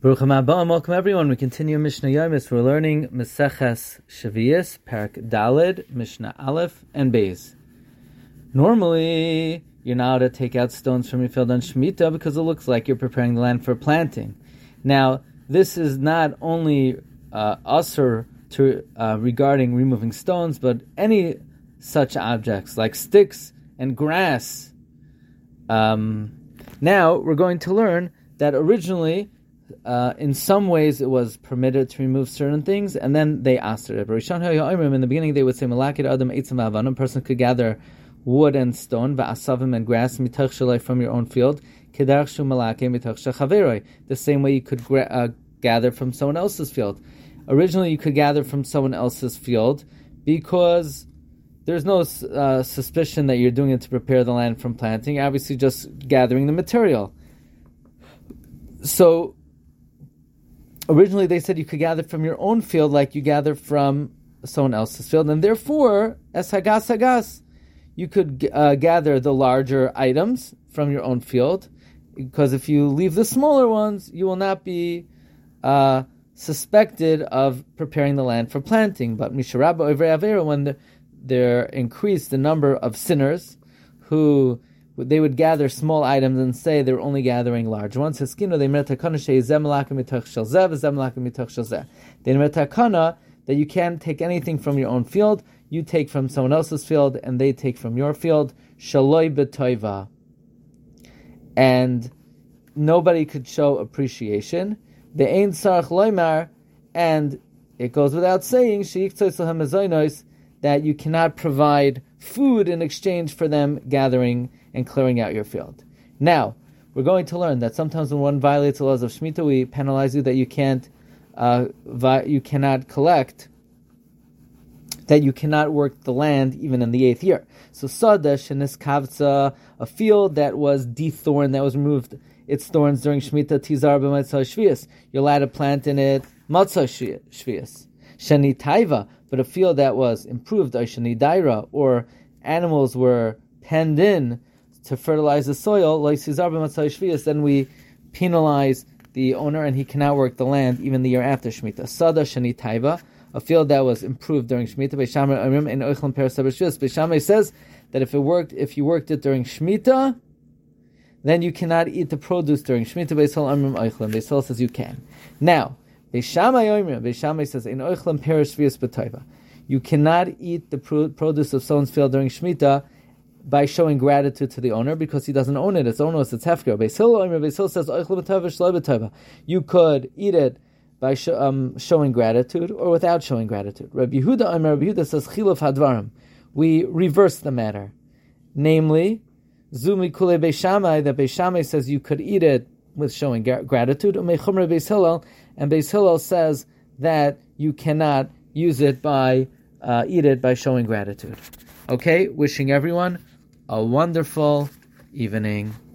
Baruch haba and welcome everyone. We continue Mishnah Yomis. We're learning Meseches Shaviyas, Parak Daled, Mishnah Aleph, and Beis. Normally, you're not allowed to take out stones from your field on Shemitah because it looks like you're preparing the land for planting. Now, this is not only regarding removing stones, but any such objects like sticks and grass. Now, we're going to learn that originally, in some ways, it was permitted to remove certain things, and then they asked it. In the beginning, they would say, a person could gather wood and stone, va'asavim and grass, from your own field, the same way you could gather from someone else's field. Originally, you could gather from someone else's field because there's no suspicion that you're doing it to prepare the land from planting, you're obviously just gathering the material. So, originally, they said you could gather from your own field like you gather from someone else's field. And therefore, as hagas, you could gather the larger items from your own field. Because if you leave the smaller ones, you will not be suspected of preparing the land for planting. But Rabbi Oivre Avero, when there increased the number of sinners who they would gather small items and say they're only gathering large ones. They made takana that you can't take anything from your own field, you take from someone else's field, and they take from your field. Shaloi b'toiva. And nobody could show appreciation. Ve'ein sarach loymar, and it goes without saying, that you cannot provide food in exchange for them gathering and clearing out your field. Now, we're going to learn that sometimes when one violates the laws of Shemitah, we penalize you that you cannot collect, that you cannot work the land even in the 8th year. So Sadeh SheNitkavtza, a field that was de-thorned, that was removed its thorns during Shemitah, Tizar b'Matzay Shvius. You're allowed to plant in it Matzah Shvius. SheNiteivah, but a field that was improved, Ayshini daira, or animals were penned in to fertilize the soil, like Caesar b'Matsay Shvius, then we penalize the owner and he cannot work the land even the year after Shemitah. Sadeh SheNiteivah, a field that was improved during Shemitah, Beit Shammai Omrim and Oichlam Peres Shvius. Beit Shammai says that if you worked it during Shemitah, then you cannot eat the produce during Shemitah. Beis Hillel Omrim Oichlam. Beis Hillel says you can. Now, B'Shamayim says, "In Oichlam Peres Shvius b'Toiva, you cannot eat the produce of someone's field during Shemitah by showing gratitude to the owner because he doesn't own it. It's onerous. It's hefker." Beis Hillel says, "Oichlam b'Toiva shloi b'Toiva." You could eat it by showing gratitude or without showing gratitude. Rabbi Yehuda says, "Khilof Hadvarim." We reverse the matter, namely, Zumi Kule Beit Shammai. That Beit Shammai says you could eat it with showing gratitude, and Beis Hillel says that you cannot eat it by showing gratitude. Okay, wishing everyone a wonderful evening.